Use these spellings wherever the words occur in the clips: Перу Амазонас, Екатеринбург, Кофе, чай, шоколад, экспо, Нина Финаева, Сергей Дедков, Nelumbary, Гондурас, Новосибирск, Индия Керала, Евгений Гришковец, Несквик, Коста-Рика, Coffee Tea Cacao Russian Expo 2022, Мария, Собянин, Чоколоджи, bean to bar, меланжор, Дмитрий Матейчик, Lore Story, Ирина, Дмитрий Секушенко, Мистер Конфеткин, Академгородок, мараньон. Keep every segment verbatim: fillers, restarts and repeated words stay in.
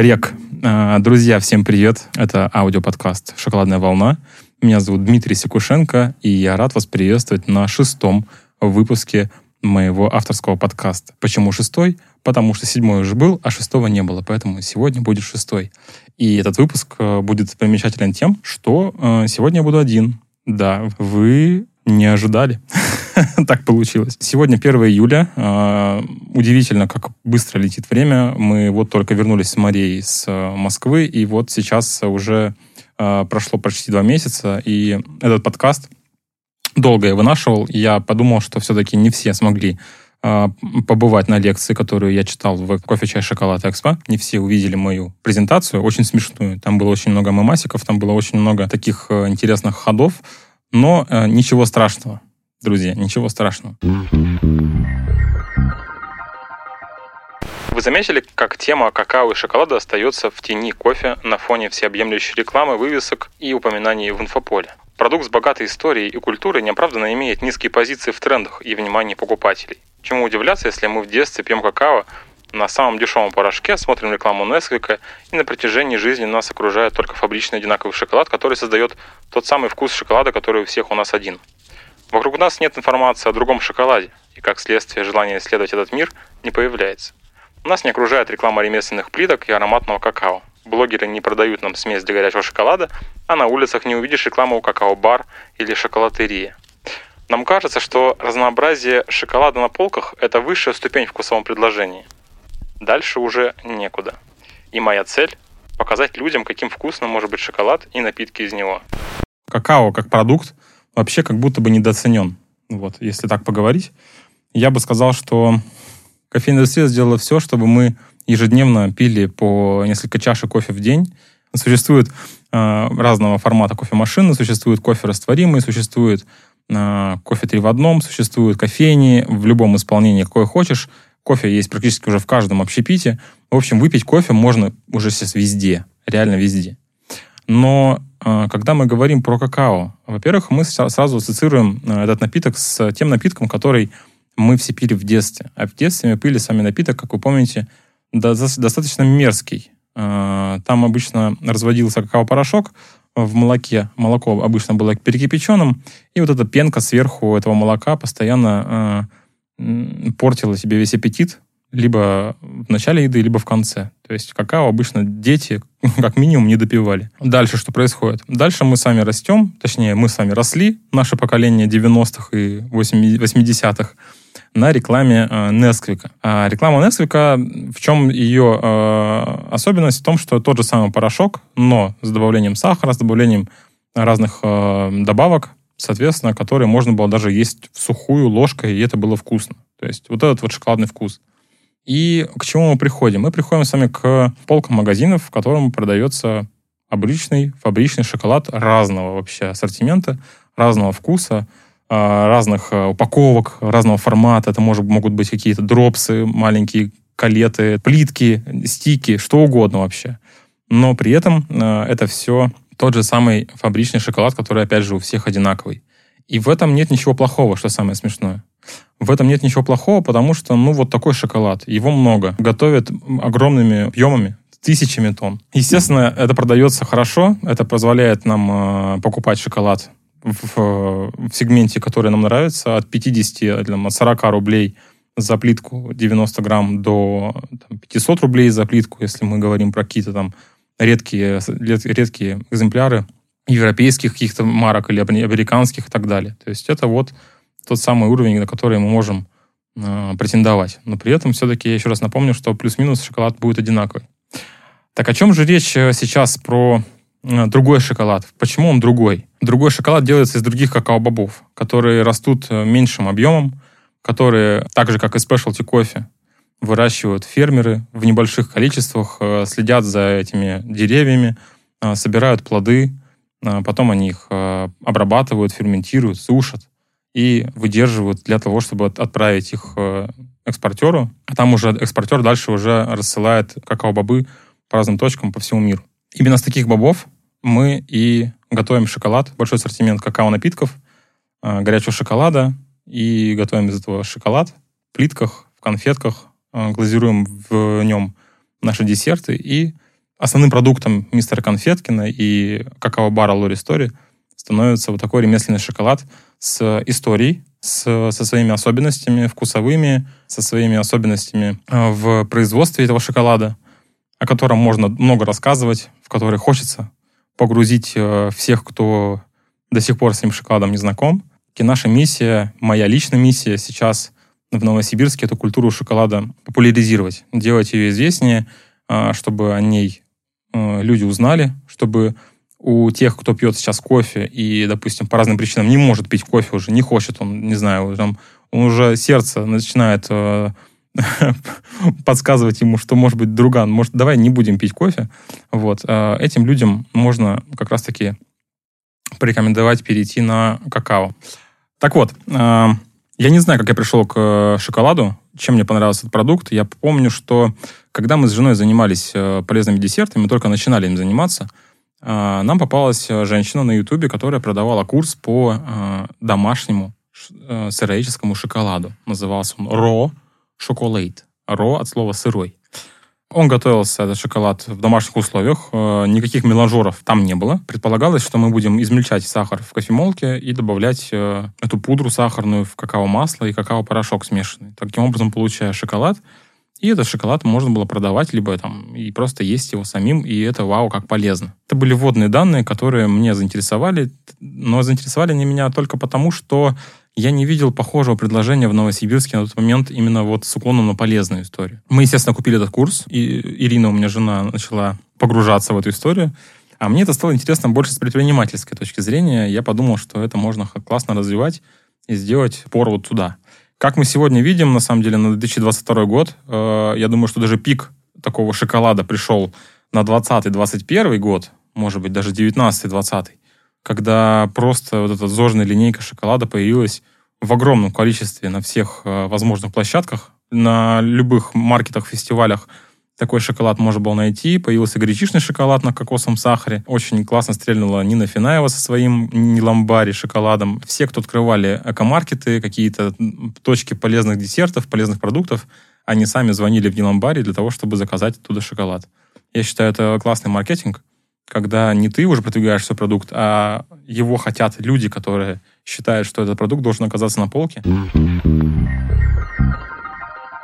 Рек. Друзья, всем привет. Это аудиоподкаст «Шоколадная волна». Меня зовут Дмитрий Секушенко, и я рад вас приветствовать на шестом выпуске моего авторского подкаста. Почему шестой? Потому что седьмой уже был, а шестого не было, поэтому сегодня будет шестой. И этот выпуск будет примечателен тем, что сегодня я буду один. Да, вы не ожидали. Так получилось. Сегодня первое июля. Удивительно, как быстро летит время. Мы вот только вернулись с Марией с Москвы, и вот сейчас уже прошло почти два месяца, и этот подкаст долго я вынашивал. Я подумал, что все-таки не все смогли побывать на лекции, которую я читал в «Кофе, чай, шоколад» экспо. Не все увидели мою презентацию, очень смешную. Там было очень много мемасиков, там было очень много таких интересных ходов, но ничего страшного. Друзья, ничего страшного. Вы заметили, как тема какао и шоколада остается в тени кофе на фоне всеобъемлющей рекламы, вывесок и упоминаний в инфополе? Продукт с богатой историей и культурой неоправданно имеет низкие позиции в трендах и внимании покупателей. Чему удивляться, если мы в детстве пьем какао на самом дешевом порошке, смотрим рекламу Несквика, и на протяжении жизни нас окружает только фабричный одинаковый шоколад, который создает тот самый вкус шоколада, который у всех у нас один. Вокруг нас нет информации о другом шоколаде, и, как следствие, желание исследовать этот мир не появляется. Нас не окружает реклама ремесленных плиток и ароматного какао. Блогеры не продают нам смесь для горячего шоколада, а на улицах не увидишь рекламу какао-бар или шоколатерии. Нам кажется, что разнообразие шоколада на полках – это высшая ступень в вкусовом предложении. Дальше уже некуда. И моя цель – показать людям, каким вкусным может быть шоколад и напитки из него. Какао как продукт вообще как будто бы недооценен. Вот, если так поговорить, я бы сказал, что кофейная индустрия сделала все, чтобы мы ежедневно пили по несколько чашек кофе в день. Существует э, разного формата кофемашины, существует кофе растворимый, существует э, кофе три в одном, существуют кофейни в любом исполнении, какое хочешь. Кофе есть практически уже в каждом общепите. В общем, выпить кофе можно уже сейчас везде, реально везде. Но когда мы говорим про какао, во-первых, мы сразу ассоциируем этот напиток с тем напитком, который мы все пили в детстве. А в детстве мы пили сами напиток, как вы помните, достаточно мерзкий. Там обычно разводился какао-порошок в молоке. Молоко обычно было перекипяченным, и вот эта пенка сверху этого молока постоянно портила себе весь аппетит, либо в начале еды, либо в конце. То есть какао обычно дети как минимум не допивали. Дальше что происходит? Дальше мы сами растем, точнее, мы сами росли, наше поколение девяностых и восьмидесятых, на рекламе Несквика. А реклама Несквика, в чем ее э, особенность? В том, что тот же самый порошок, но с добавлением сахара, с добавлением разных э, добавок, соответственно, которые можно было даже есть в сухую ложкой, и это было вкусно. То есть вот этот вот шоколадный вкус. И к чему мы приходим? Мы приходим с вами к полкам магазинов, в котором продается обычный фабричный шоколад разного вообще ассортимента, разного вкуса, разных упаковок, разного формата. Это может, могут быть какие-то дропсы, маленькие калеты, плитки, стики, что угодно вообще. Но при этом это все тот же самый фабричный шоколад, который, опять же, у всех одинаковый. И в этом нет ничего плохого, что самое смешное. В этом нет ничего плохого, потому что, ну, вот такой шоколад, его много. Готовят огромными объемами, тысячами тонн. Естественно, это продается хорошо, это позволяет нам э, покупать шоколад в, в сегменте, который нам нравится, от пятидесяти, от сорока рублей за плитку девяносто грамм до там, пятьсот рублей за плитку, если мы говорим про какие-то там редкие, редкие экземпляры европейских каких-то марок или американских и так далее. То есть это вот тот самый уровень, на который мы можем э, претендовать. Но при этом все-таки я еще раз напомню, что плюс-минус шоколад будет одинаковый. Так о чем же речь сейчас про э, другой шоколад? Почему он другой? Другой шоколад делается из других какао-бобов, которые растут меньшим объемом, которые, так же как и спешлти кофе, выращивают фермеры в небольших количествах, э, следят за этими деревьями, э, собирают плоды, э, потом они их э, обрабатывают, ферментируют, сушат и выдерживают для того, чтобы отправить их экспортеру. А там уже экспортер дальше уже рассылает какао-бобы по разным точкам по всему миру. Именно с таких бобов мы и готовим шоколад, большой ассортимент какао-напитков, горячего шоколада, и готовим из этого шоколад в плитках, в конфетках, глазируем в нем наши десерты и Основным продуктом мистера Конфеткина и какао-бара Lore Story становится вот такой ремесленный шоколад с историей, с, со своими особенностями вкусовыми, со своими особенностями в производстве этого шоколада, о котором можно много рассказывать, в который хочется погрузить всех, кто до сих пор с этим шоколадом не знаком. И наша миссия, моя личная миссия сейчас в Новосибирске, эту культуру шоколада популяризировать, делать ее известнее, чтобы о ней люди узнали, чтобы у тех, кто пьет сейчас кофе и, допустим, по разным причинам не может пить кофе уже, не хочет он, не знаю, там, он уже сердце начинает э, подсказывать ему, что, может быть, друган, может, давай не будем пить кофе. Вот. Этим людям можно как раз-таки порекомендовать перейти на какао. Так вот, э, я не знаю, как я пришел к шоколаду, чем мне понравился этот продукт. Я помню, что когда мы с женой занимались полезными десертами, мы только начинали им заниматься, нам попалась женщина на Ютубе, которая продавала курс по домашнему сыроедческому шоколаду. Назывался он Raw Chocolate. Raw от слова «сырой». Он готовился, этот шоколад, в домашних условиях. Никаких меланжеров там не было. Предполагалось, что мы будем измельчать сахар в кофемолке и добавлять эту пудру сахарную в какао-масло и какао-порошок смешанный. Таким образом, получая шоколад, и этот шоколад можно было продавать, либо там и просто есть его самим, и это вау, как полезно. Это были вводные данные, которые мне заинтересовали, но заинтересовали они меня только потому, что я не видел похожего предложения в Новосибирске на тот момент именно вот с уклоном на полезную историю. Мы, естественно, купили этот курс, и Ирина, у меня жена, начала погружаться в эту историю, а мне это стало интересно больше с предпринимательской точки зрения. Я подумал, что это можно классно развивать и сделать пор вот туда. Как мы сегодня видим, на самом деле, на две тысячи двадцать второй год, э, я думаю, что даже пик такого шоколада пришел на двадцатый двадцать первый год, может быть, даже девятнадцатый двадцатый, когда просто вот эта зожная линейка шоколада появилась в огромном количестве на всех э, возможных площадках. На любых маркетах, фестивалях такой шоколад можно было найти. Появился гречишный шоколад на кокосовом сахаре. Очень классно стрельнула Нина Финаева со своим Nelumbary шоколадом. Все, кто открывали эко-маркеты, какие-то точки полезных десертов, полезных продуктов, они сами звонили в Nelumbary для того, чтобы заказать оттуда шоколад. Я считаю, это классный маркетинг, когда не ты уже продвигаешь свой продукт, а его хотят люди, которые считают, что этот продукт должен оказаться на полке.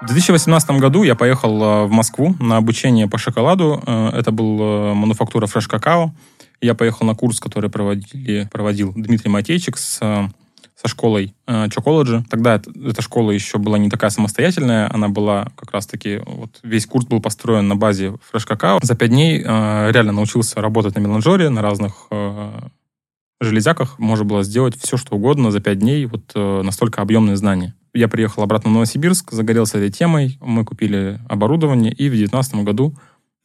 В две тысячи восемнадцатом году я поехал в Москву на обучение по шоколаду. Это была мануфактура фреш-какао. Я поехал на курс, который проводили, проводил Дмитрий Матейчик с, со школой Чоколоджи. Тогда эта школа еще была не такая самостоятельная. Она была как раз-таки... Вот, весь курс был построен на базе фреш-какао. За пять дней реально научился работать на меланжере, на разных железяках. Можно было сделать все, что угодно за пять дней. Вот настолько объемные знания. Я приехал обратно в Новосибирск, загорелся этой темой, мы купили оборудование, и в две тысячи девятнадцатом году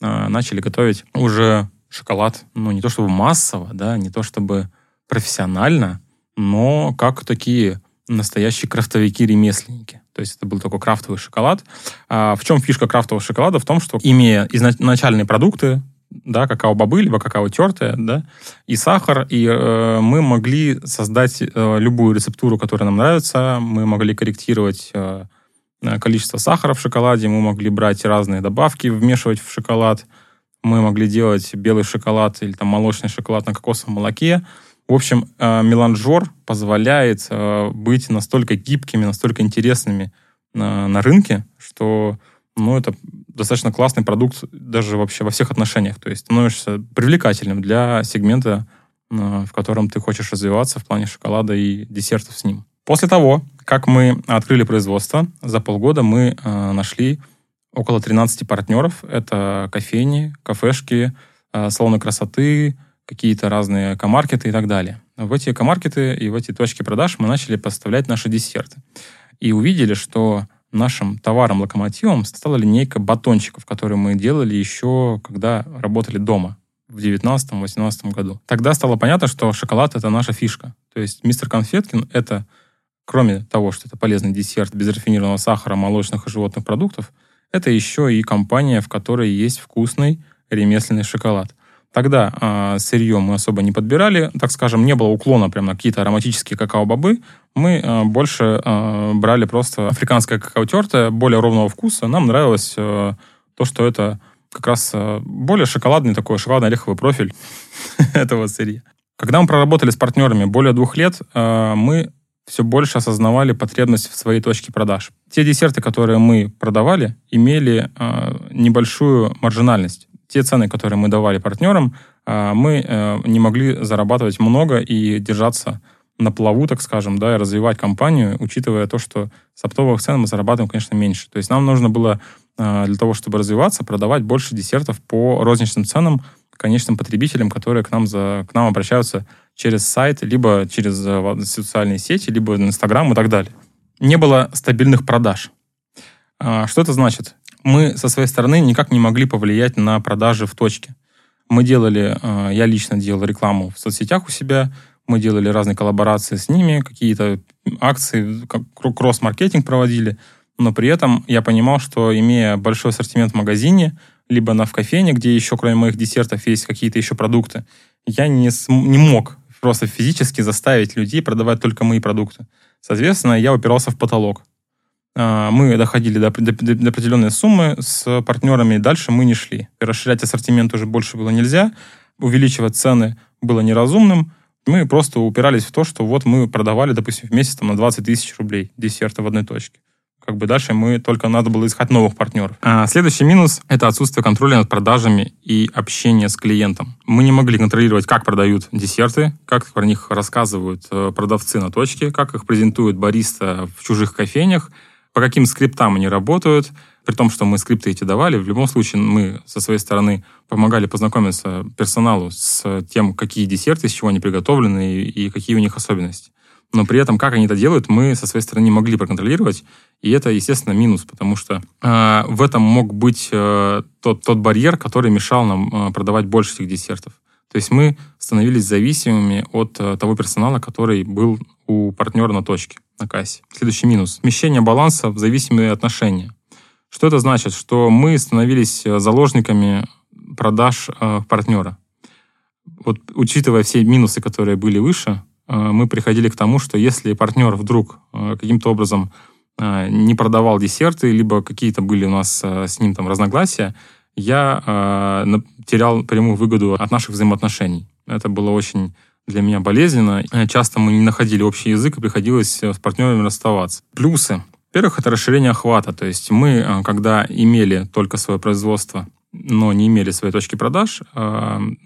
э, начали готовить уже шоколад. Ну, не то чтобы массово, да, не то чтобы профессионально, но как такие настоящие крафтовики-ремесленники. То есть это был такой крафтовый шоколад. А в чем фишка крафтового шоколада? В том, что, имея изначальные продукты, да, какао-бобы, либо какао-тертое, да, и сахар, и э, мы могли создать э, любую рецептуру, которая нам нравится, мы могли корректировать э, количество сахара в шоколаде, мы могли брать разные добавки, вмешивать в шоколад, мы могли делать белый шоколад или там молочный шоколад на кокосовом молоке. В общем, э, меланжер позволяет э, быть настолько гибкими, настолько интересными э, на рынке, что, ну, это... достаточно классный продукт даже вообще во всех отношениях. То есть становишься привлекательным для сегмента, в котором ты хочешь развиваться в плане шоколада и десертов с ним. После того, как мы открыли производство, за полгода мы нашли около тринадцати партнеров. Это кофейни, кафешки, салоны красоты, какие-то разные эко-маркеты и так далее. В эти эко-маркеты и в эти точки продаж мы начали поставлять наши десерты. И увидели, что нашим товаром-локомотивом стала линейка батончиков, которые мы делали еще, когда работали дома в девятнадцатом-восемнадцатом году. Тогда стало понятно, что шоколад — это наша фишка. То есть мистер Конфеткин — это, кроме того, что это полезный десерт без рафинированного сахара, молочных и животных продуктов, это еще и компания, в которой есть вкусный ремесленный шоколад. Тогда э, сырье мы особо не подбирали, так скажем, не было уклона прям на какие-то ароматические какао-бобы. Мы э, больше э, брали просто африканское какао-тертое, более ровного вкуса. Нам нравилось э, то, что это как раз более шоколадный такой, шоколадно-ореховый профиль этого сырья. Когда мы проработали с партнерами более двух лет, мы все больше осознавали потребность в своей точке продаж. Те десерты, которые мы продавали, имели небольшую маржинальность. Те цены, которые мы давали партнерам, мы не могли зарабатывать много и держаться на плаву, так скажем, да, и развивать компанию, учитывая то, что с оптовых цен мы зарабатываем, конечно, меньше. То есть нам нужно было для того, чтобы развиваться, продавать больше десертов по розничным ценам, конечным потребителям, которые к нам, за, к нам обращаются через сайт, либо через социальные сети, либо Инстаграм и так далее. Не было стабильных продаж. Что это значит? Мы со своей стороны никак не могли повлиять на продажи в точке. Мы делали, я лично делал рекламу в соцсетях у себя, мы делали разные коллаборации с ними, какие-то акции, кросс-маркетинг проводили, но при этом я понимал, что, имея большой ассортимент в магазине, либо на в кофейне, где еще, кроме моих десертов, есть какие-то еще продукты, я не, см- не мог просто физически заставить людей продавать только мои продукты. Соответственно, я упирался в потолок. Мы доходили до, до, до определенной суммы с партнерами, и дальше мы не шли. Расширять ассортимент уже больше было нельзя, увеличивать цены было неразумным. Мы просто упирались в то, что вот мы продавали, допустим, в месяц там, на двадцать тысяч рублей десерта в одной точке. Как бы дальше мы только надо было искать новых партнеров. А следующий минус – это отсутствие контроля над продажами и общение с клиентом. Мы не могли контролировать, как продают десерты, как про них рассказывают продавцы на точке, как их презентуют бариста в чужих кофейнях, по каким скриптам они работают, при том, что мы скрипты эти давали. В любом случае, мы со своей стороны помогали познакомиться персоналу с тем, какие десерты, из чего они приготовлены и, и какие у них особенности. Но при этом, как они это делают, мы со своей стороны не могли проконтролировать. И это, естественно, минус, потому что э, в этом мог быть э, тот, тот барьер, который мешал нам э, продавать больше этих десертов. То есть мы становились зависимыми от э, того персонала, который был у партнера на точке, на кассе. Следующий минус. Смещение баланса в зависимые отношения. Что это значит? Что мы становились заложниками продаж э, партнера. Вот, учитывая все минусы, которые были выше, мы приходили к тому, что если партнер вдруг каким-то образом не продавал десерты, либо какие-то были у нас с ним там разногласия, я терял прямую выгоду от наших взаимоотношений. Это было очень для меня болезненно. Часто мы не находили общий язык, и приходилось с партнерами расставаться. Плюсы. Во-первых, это расширение охвата. То есть мы, когда имели только свое производство, но не имели своей точки продаж,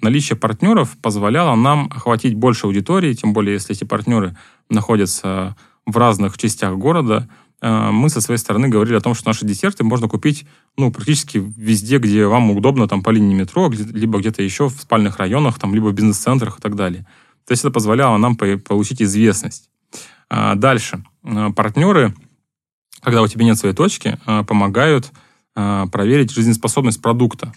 наличие партнеров позволяло нам охватить больше аудитории, тем более, если эти партнеры находятся в разных частях города. Мы со своей стороны говорили о том, что наши десерты можно купить ну, практически везде, где вам удобно, там, по линии метро, либо где-то еще в спальных районах, там, либо в бизнес-центрах и так далее. То есть это позволяло нам получить известность. Дальше. Партнеры, когда у тебя нет своей точки, помогают проверить жизнеспособность продукта.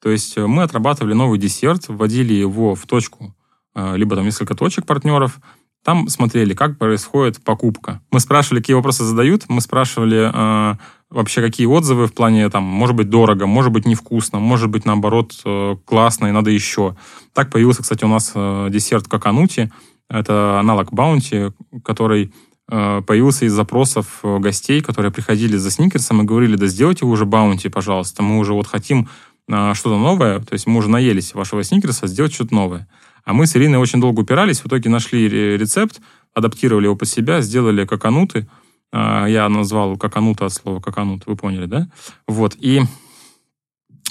То есть мы отрабатывали новый десерт, вводили его в точку, либо там несколько точек партнеров, там смотрели, как происходит покупка. Мы спрашивали, какие вопросы задают, мы спрашивали э, вообще, какие отзывы в плане, там, может быть, дорого, может быть, невкусно, может быть, наоборот, классно и надо еще. Так появился, кстати, у нас десерт каканути, это аналог баунти, который появился из запросов гостей, которые приходили за сникерсом и говорили, да сделайте вы уже баунти, пожалуйста, мы уже вот хотим что-то новое, то есть мы уже наелись вашего сникерса, сделать что-то новое. А мы с Ириной очень долго упирались, в итоге нашли рецепт, адаптировали его под себя, сделали какануты, я назвал каканута от слова каканут, вы поняли, да? Вот, и,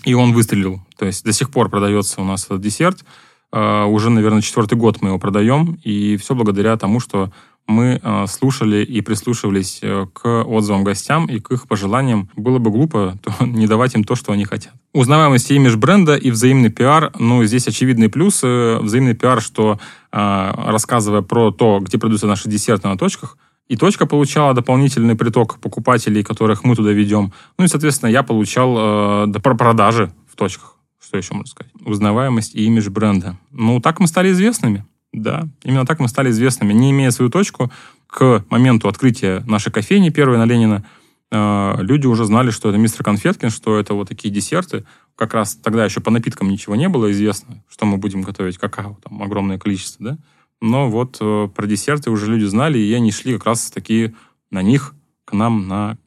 и он выстрелил, то есть до сих пор продается у нас этот десерт, уже, наверное, четвертый год мы его продаем, и все благодаря тому, что мы слушали и прислушивались к отзывам гостям и к их пожеланиям. Было бы глупо то не давать им то, что они хотят. Узнаваемость и имидж бренда и взаимный пиар. Ну, здесь очевидные плюсы. Взаимный пиар, что рассказывая про то, где продаются наши десерты на точках, и точка получала дополнительный приток покупателей, которых мы туда ведем. Ну и, соответственно, я получал про продажи в точках. Что еще можно сказать? Узнаваемость и имидж бренда. Ну, так мы стали известными. Да, именно так мы стали известными. Не имея свою точку, к моменту открытия нашей кофейни первой на Ленина, люди уже знали, что это мистер Конфеткин, что это вот такие десерты. Как раз тогда еще по напиткам ничего не было известно, что мы будем готовить какао, там огромное количество, да. Но вот про десерты уже люди знали, и они шли как раз такие на них, к нам, на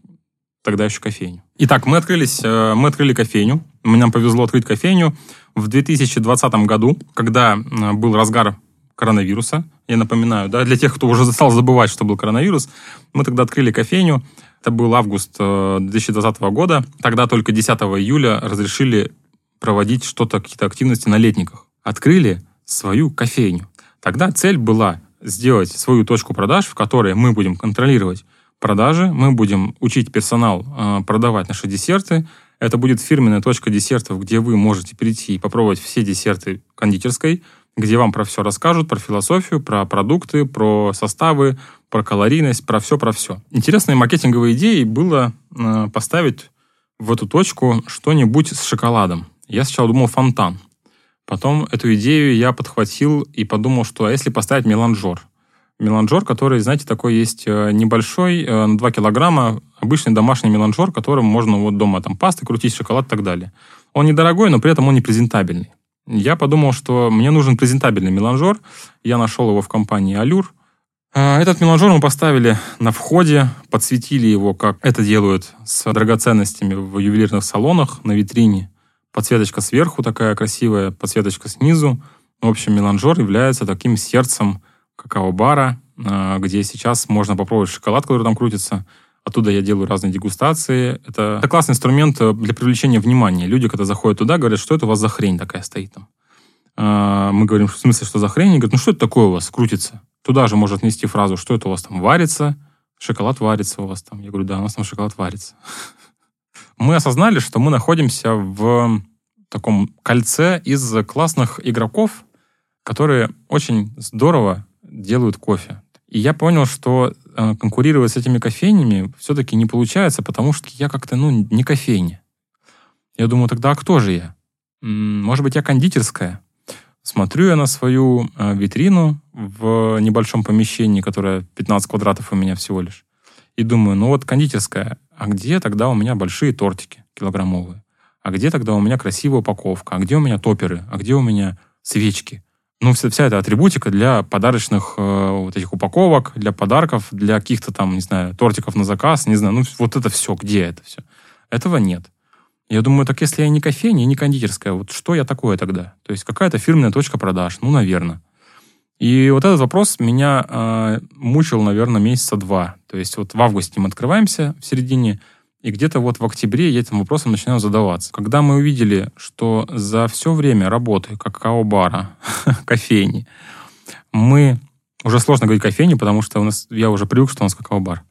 тогда еще кофейню. Итак, мы открылись, мы открыли кофейню Нам повезло открыть кофейню в две тысячи двадцатом году, когда был разгар коронавируса. Я напоминаю, да, для тех, кто уже стал забывать, что был коронавирус, мы тогда открыли кофейню. Это был август две тысячи двадцатого года. Тогда только десятого июля разрешили проводить что-то, какие-то активности на летниках. Открыли свою кофейню. Тогда цель была сделать свою точку продаж, в которой мы будем контролировать продажи, мы будем учить персонал продавать наши десерты. Это будет фирменная точка десертов, где вы можете прийти и попробовать все десерты кондитерской, где вам про все расскажут, про философию, про продукты, про составы, про калорийность, про все, про все. Интересной маркетинговой идеей было поставить в эту точку что-нибудь с шоколадом. Я сначала думал фонтан. Потом эту идею я подхватил и подумал, что а если поставить меланжор? Меланжор, который, знаете, такой есть небольшой, на два килограмма, обычный домашний меланжор, которым можно вот дома там пасты крутить, шоколад и так далее. Он недорогой, но при этом он не презентабельный. Я подумал, что мне нужен презентабельный меланжор. Я нашел его в компании Allure. Этот меланжор мы поставили на входе, подсветили его, как это делают с драгоценностями в ювелирных салонах на витрине. Подсветочка сверху такая красивая, подсветочка снизу. В общем, меланжор является таким сердцем какао-бара, где сейчас можно попробовать шоколад, который там крутится. Оттуда я делаю разные дегустации. Это, это классный инструмент для привлечения внимания. Люди, когда заходят туда, говорят, что это у вас за хрень такая стоит там. Мы говорим, в смысле, что за хрень? Они говорят, ну что это такое у вас крутится? Туда же можно отнести фразу, что это у вас там варится, шоколад варится у вас там. Я говорю, да, у нас там шоколад варится. Мы осознали, что мы находимся в таком кольце из классных игроков, которые очень здорово делают кофе. И я понял, что конкурировать с этими кофейнями все-таки не получается, потому что я как-то, ну, не кофейня. Я думаю, тогда а кто же я? Может быть, я кондитерская? Смотрю я на свою витрину в небольшом помещении, которое пятнадцать квадратов у меня всего лишь. И думаю, ну вот кондитерская, а где тогда у меня большие тортики килограммовые? А где тогда у меня красивая упаковка? А где у меня топеры? А где у меня свечки? Ну, вся, вся эта атрибутика для подарочных э, вот этих упаковок, для подарков, для каких-то там, не знаю, тортиков на заказ, не знаю, ну вот это все, где это все? Этого нет. Я думаю, так если я не кофейня, не кондитерская, вот что я такое тогда? То есть какая-то фирменная точка продаж, ну, наверное. И вот этот вопрос меня э, мучил, наверное, месяца два. То есть вот в августе мы открываемся в середине, и где-то вот в октябре я этим вопросом начинаю задаваться. Когда мы увидели, что за все время работы какао-бара, кофейни, мы... Уже сложно говорить кофейни, потому что у нас, я уже привык, что у нас какао-бар.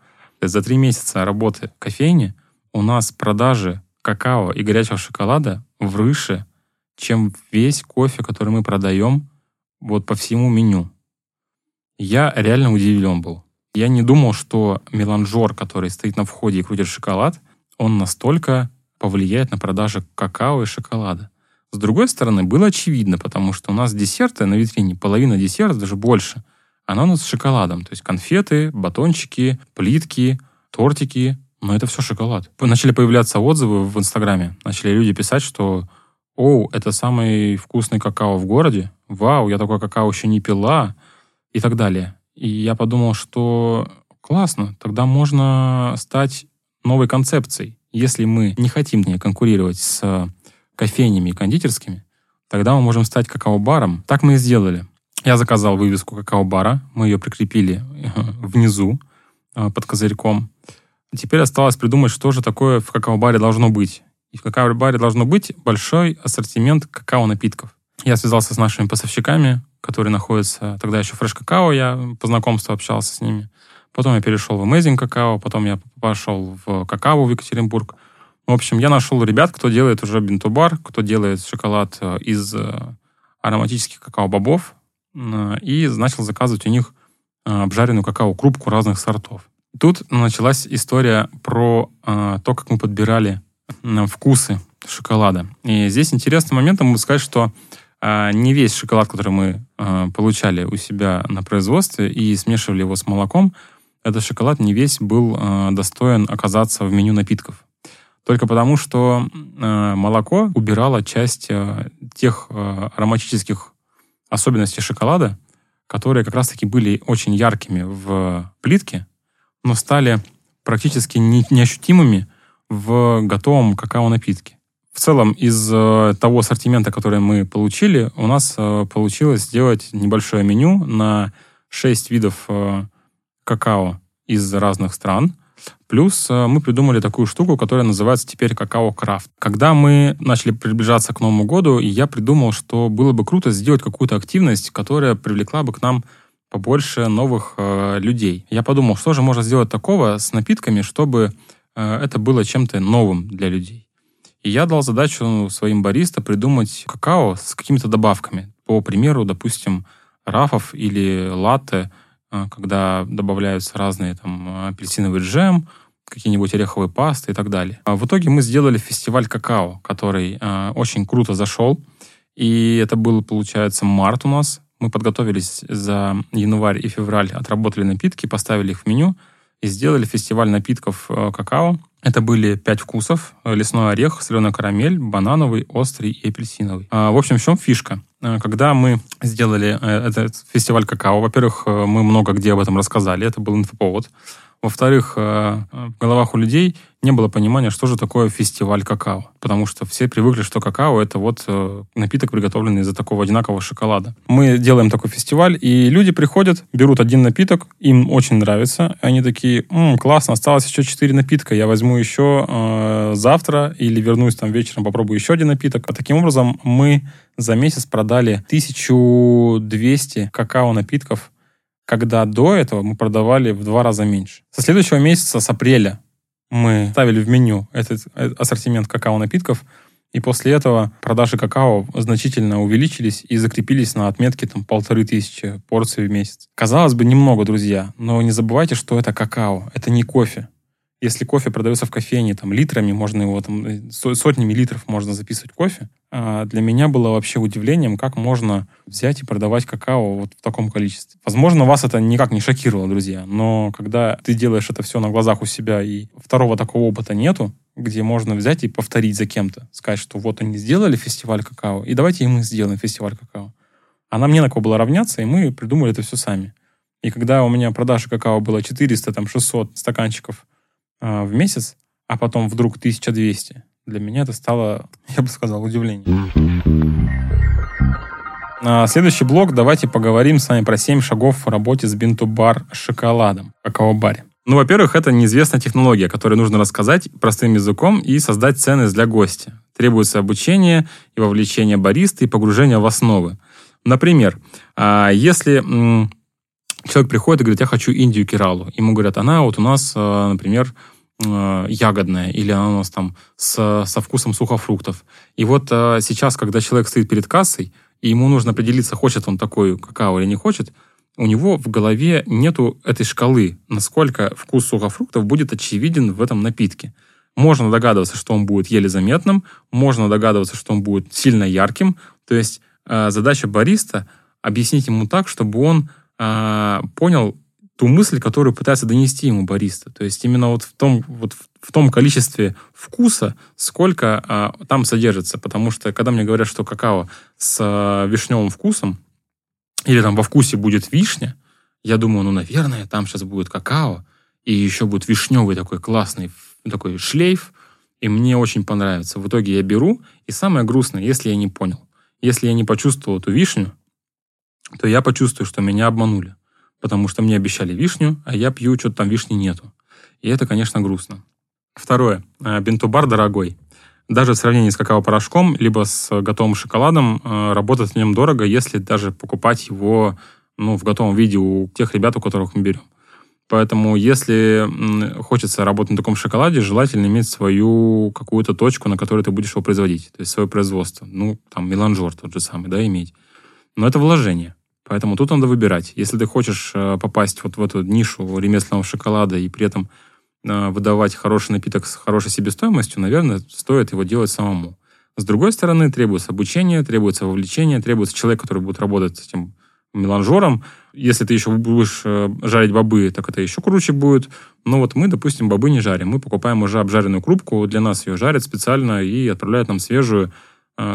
За три месяца работы кофейни у нас продажи какао и горячего шоколада выше, чем весь кофе, который мы продаем вот по всему меню. Я реально удивлен был. Я не думал, что меланжор, который стоит на входе и крутит шоколад, он настолько повлияет на продажи какао и шоколада. С другой стороны, было очевидно, потому что у нас десерты на витрине, половина десерта, даже больше, она у нас с шоколадом. То есть конфеты, батончики, плитки, тортики. Но это все шоколад. Начали появляться отзывы в Инстаграме. Начали люди писать, что «Оу, это самый вкусный какао в городе», «Вау, я такое какао еще не пила» и так далее. И я подумал, что классно, тогда можно стать новой концепцией. Если мы не хотим не конкурировать с кофейнями и кондитерскими, тогда мы можем стать какао-баром. Так мы и сделали. Я заказал вывеску какао-бара, мы ее прикрепили внизу под козырьком. Теперь осталось придумать, что же такое в какао-баре должно быть. И в какао-баре должно быть большой ассортимент какао-напитков. Я связался с нашими поставщиками, которые находятся... Тогда еще фреш-какао, я по знакомству общался с ними. Потом я перешел в Amazing какао, потом я пошел в какао в Екатеринбург. В общем, я нашел ребят, кто делает уже bean to bar, кто делает шоколад из ароматических какао-бобов, и начал заказывать у них обжаренную какао-крупку разных сортов. Тут началась история про э, то, как мы подбирали э, вкусы шоколада. И здесь интересным моментом могу сказать, что э, не весь шоколад, который мы э, получали у себя на производстве и смешивали его с молоком, этот шоколад не весь был э, достоин оказаться в меню напитков. Только потому, что э, молоко убирало часть э, тех э, ароматических особенностей шоколада, которые как раз-таки были очень яркими в плитке, но стали практически не, неощутимыми в готовом какао-напитке. В целом, из того ассортимента, который мы получили, у нас получилось сделать небольшое меню на шесть видов какао из разных стран. Плюс мы придумали такую штуку, которая называется теперь какао-крафт. Когда мы начали приближаться к Новому году, я придумал, что было бы круто сделать какую-то активность, которая привлекла бы к нам побольше новых э, людей. Я подумал, что же можно сделать такого с напитками, чтобы э, это было чем-то новым для людей. И я дал задачу своим бариста придумать какао с какими-то добавками. По примеру, допустим, рафов или латте, э, когда добавляются разные там, апельсиновый джем, какие-нибудь ореховые пасты и так далее. А в итоге мы сделали фестиваль какао, который э, очень круто зашел. И это был, получается, март у нас. Мы подготовились за январь и февраль, отработали напитки, поставили их в меню и сделали фестиваль напитков какао. Это были пять вкусов: лесной орех, соленая карамель, банановый, острый и апельсиновый. В общем, в чем фишка? Когда мы сделали этот фестиваль какао, во-первых, мы много где об этом рассказали, это был инфоповод. Во-вторых, в головах у людей не было понимания, что же такое фестиваль какао. Потому что все привыкли, что какао — это вот напиток, приготовленный из такого одинакового шоколада. Мы делаем такой фестиваль, и люди приходят, берут один напиток, им очень нравится. Они такие: «М, классно, осталось еще четыре напитка, я возьму еще э, завтра или вернусь там вечером, попробую еще один напиток». А таким образом мы за месяц продали тысячу двести какао-напитков, когда до этого мы продавали в два раза меньше. Со следующего месяца, с апреля, мы ставили в меню этот ассортимент какао-напитков, и после этого продажи какао значительно увеличились и закрепились на отметке там, полторы тысячи порций в месяц. Казалось бы, немного, друзья, но не забывайте, что это какао, это не кофе. Если кофе продается в кофейне там, литрами, можно его там, сотнями литров можно записывать кофе. А для меня было вообще удивлением, как можно взять и продавать какао вот в таком количестве. Возможно, вас это никак не шокировало, друзья, но когда ты делаешь это все на глазах у себя, и второго такого опыта нету, где можно взять и повторить за кем-то, сказать, что вот они сделали фестиваль какао, и давайте и мы сделаем фестиваль какао. А нам не на кого было равняться, и мы придумали это все сами. И когда у меня продажи какао было четыреста-шестьсот стаканчиков в месяц, а потом вдруг тысяча двести. Для меня это стало, я бы сказал, удивлением. На следующий блок давайте поговорим с вами про семь шагов в работе с bean to bar шоколадом, какао-баре. Ну, во-первых, это неизвестная технология, которую нужно рассказать простым языком и создать ценность для гостя. Требуется обучение и вовлечение бариста и погружение в основы. Например, если человек приходит и говорит: я хочу Индию Кералу. Ему говорят: она вот у нас, например, ягодная, или она у нас там с, со вкусом сухофруктов. И вот сейчас, когда человек стоит перед кассой, и ему нужно определиться, хочет он такой какао или не хочет, у него в голове нету этой шкалы, насколько вкус сухофруктов будет очевиден в этом напитке. Можно догадываться, что он будет еле заметным, можно догадываться, что он будет сильно ярким. То есть задача бариста — объяснить ему так, чтобы он понял ту мысль, которую пытается донести ему бариста. То есть именно вот в том, вот в том количестве вкуса, сколько а, там содержится. Потому что когда мне говорят, что какао с а, вишневым вкусом, или там во вкусе будет вишня, я думаю, ну, наверное, там сейчас будет какао, и еще будет вишневый такой классный такой шлейф, и мне очень понравится. В итоге я беру, и самое грустное, если я не понял, если я не почувствовал эту вишню, то я почувствую, что меня обманули. Потому что мне обещали вишню, а я пью, что-то там вишни нету. И это, конечно, грустно. Второе. Bean to bar дорогой. Даже в сравнении с какао-порошком, либо с готовым шоколадом, работать в нем дорого, если даже покупать его ну, в готовом виде у тех ребят, у которых мы берем. Поэтому, если хочется работать на таком шоколаде, желательно иметь свою какую-то точку, на которой ты будешь его производить. То есть свое производство. Ну, там, меланжор тот же самый, да, иметь. Но это вложение. Поэтому тут надо выбирать. Если ты хочешь попасть вот в эту нишу ремесленного шоколада и при этом выдавать хороший напиток с хорошей себестоимостью, наверное, стоит его делать самому. С другой стороны, требуется обучение, требуется вовлечение, требуется человек, который будет работать с этим меланжером. Если ты еще будешь жарить бобы, так это еще круче будет. Но вот мы, допустим, бобы не жарим. Мы покупаем уже обжаренную крупку, для нас ее жарят специально и отправляют нам свежую,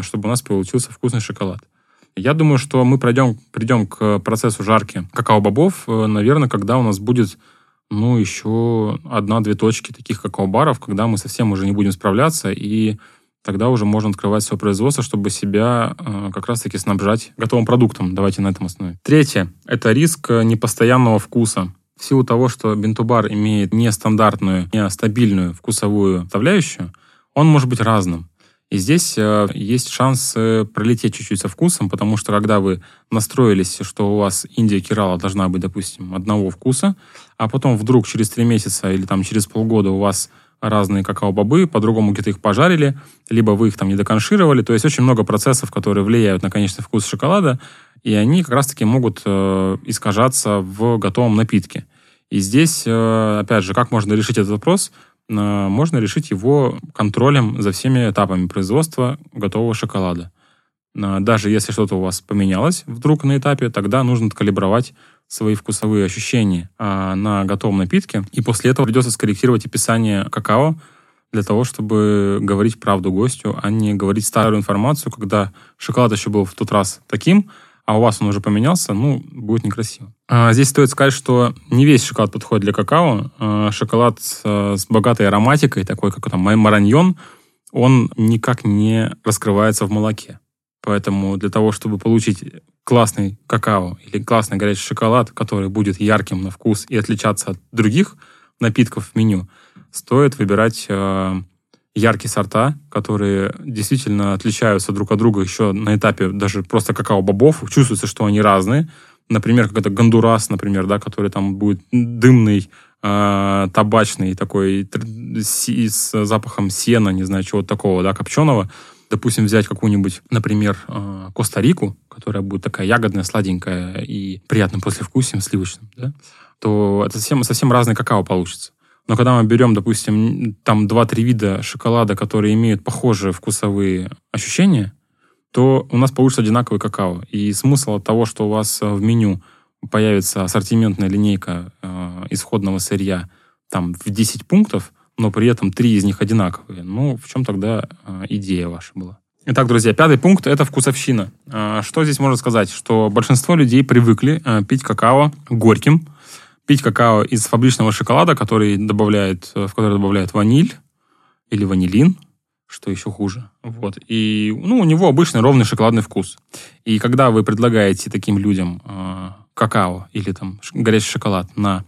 чтобы у нас получился вкусный шоколад. Я думаю, что мы пройдем, придем к процессу жарки какао-бобов, наверное, когда у нас будет, ну, еще одна-две точки таких какао-баров, когда мы совсем уже не будем справляться, и тогда уже можно открывать свое производство, чтобы себя э, как раз-таки снабжать готовым продуктом. Давайте на этом основе. Третье – это риск непостоянного вкуса. В силу того, что bean to bar имеет нестандартную, нестабильную вкусовую составляющую, он может быть разным. И здесь э, есть шанс э, пролететь чуть-чуть со вкусом, потому что когда вы настроились, что у вас Индия Керала должна быть, допустим, одного вкуса, а потом вдруг через три месяца или там через полгода у вас разные какао-бобы, по-другому где-то их пожарили, либо вы их там не доконшировали. То есть очень много процессов, которые влияют на конечный вкус шоколада, и они как раз-таки могут э, искажаться в готовом напитке. И здесь, э, опять же, как можно решить этот вопрос? Э, можно решить его контролем за всеми этапами производства готового шоколада. Э, даже если что-то у вас поменялось вдруг на этапе, тогда нужно откалибровать свои вкусовые ощущения а, на готовом напитке. И после этого придется скорректировать описание какао для того, чтобы говорить правду гостю, а не говорить старую информацию, когда шоколад еще был в тот раз таким, а у вас он уже поменялся, ну, будет некрасиво. А, здесь стоит сказать, что не весь шоколад подходит для какао. А, шоколад с, с богатой ароматикой, такой как там мараньон, он никак не раскрывается в молоке. Поэтому для того, чтобы получить классный какао или классный горячий шоколад, который будет ярким на вкус и отличаться от других напитков в меню, стоит выбирать э, яркие сорта, которые действительно отличаются друг от друга еще на этапе даже просто какао-бобов. Чувствуется, что они разные. Например, как это Гондурас, например, да, который там будет дымный, э, табачный, такой с запахом сена, не знаю, чего-то такого, да, копченого. Допустим, взять какую-нибудь, например, Коста-Рику, которая будет такая ягодная, сладенькая и приятным послевкусием, сливочным, да, то это совсем, совсем разный какао получится. Но когда мы берем, допустим, там два-три вида шоколада, которые имеют похожие вкусовые ощущения, то у нас получится одинаковый какао. И смысл от того, что у вас в меню появится ассортиментная линейка исходного сырья там, в десять пунктов, но при этом три из них одинаковые. Ну, в чем тогда идея ваша была? Итак, друзья, пятый пункт – это вкусовщина. Что здесь можно сказать? Что большинство людей привыкли пить какао горьким, пить какао из фабричного шоколада, который добавляет, в который добавляют ваниль или ванилин, что еще хуже. Вот. И ну, у него обычный ровный шоколадный вкус. И когда вы предлагаете таким людям какао или там горячий шоколад на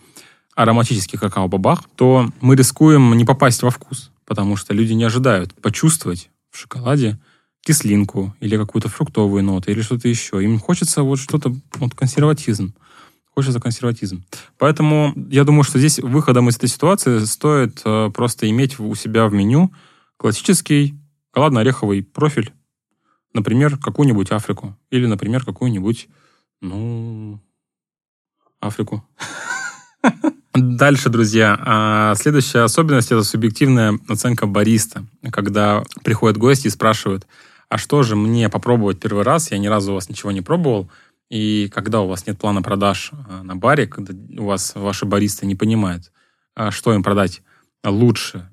ароматических какао-бобах, то мы рискуем не попасть во вкус, потому что люди не ожидают почувствовать в шоколаде кислинку или какую-то фруктовую ноту или что-то еще. Им хочется вот что-то, вот консерватизм. Хочется консерватизм. Поэтому я думаю, что здесь выходом из этой ситуации стоит просто иметь у себя в меню классический шоколадно-ореховый профиль, например, какую-нибудь Африку или, например, какую-нибудь, ну, Африку. Дальше, друзья. Следующая особенность – это субъективная оценка бариста. Когда приходят гости и спрашивают, а что же мне попробовать первый раз? Я ни разу у вас ничего не пробовал. И когда у вас нет плана продаж на баре, когда у вас ваши баристы не понимают, что им продать лучше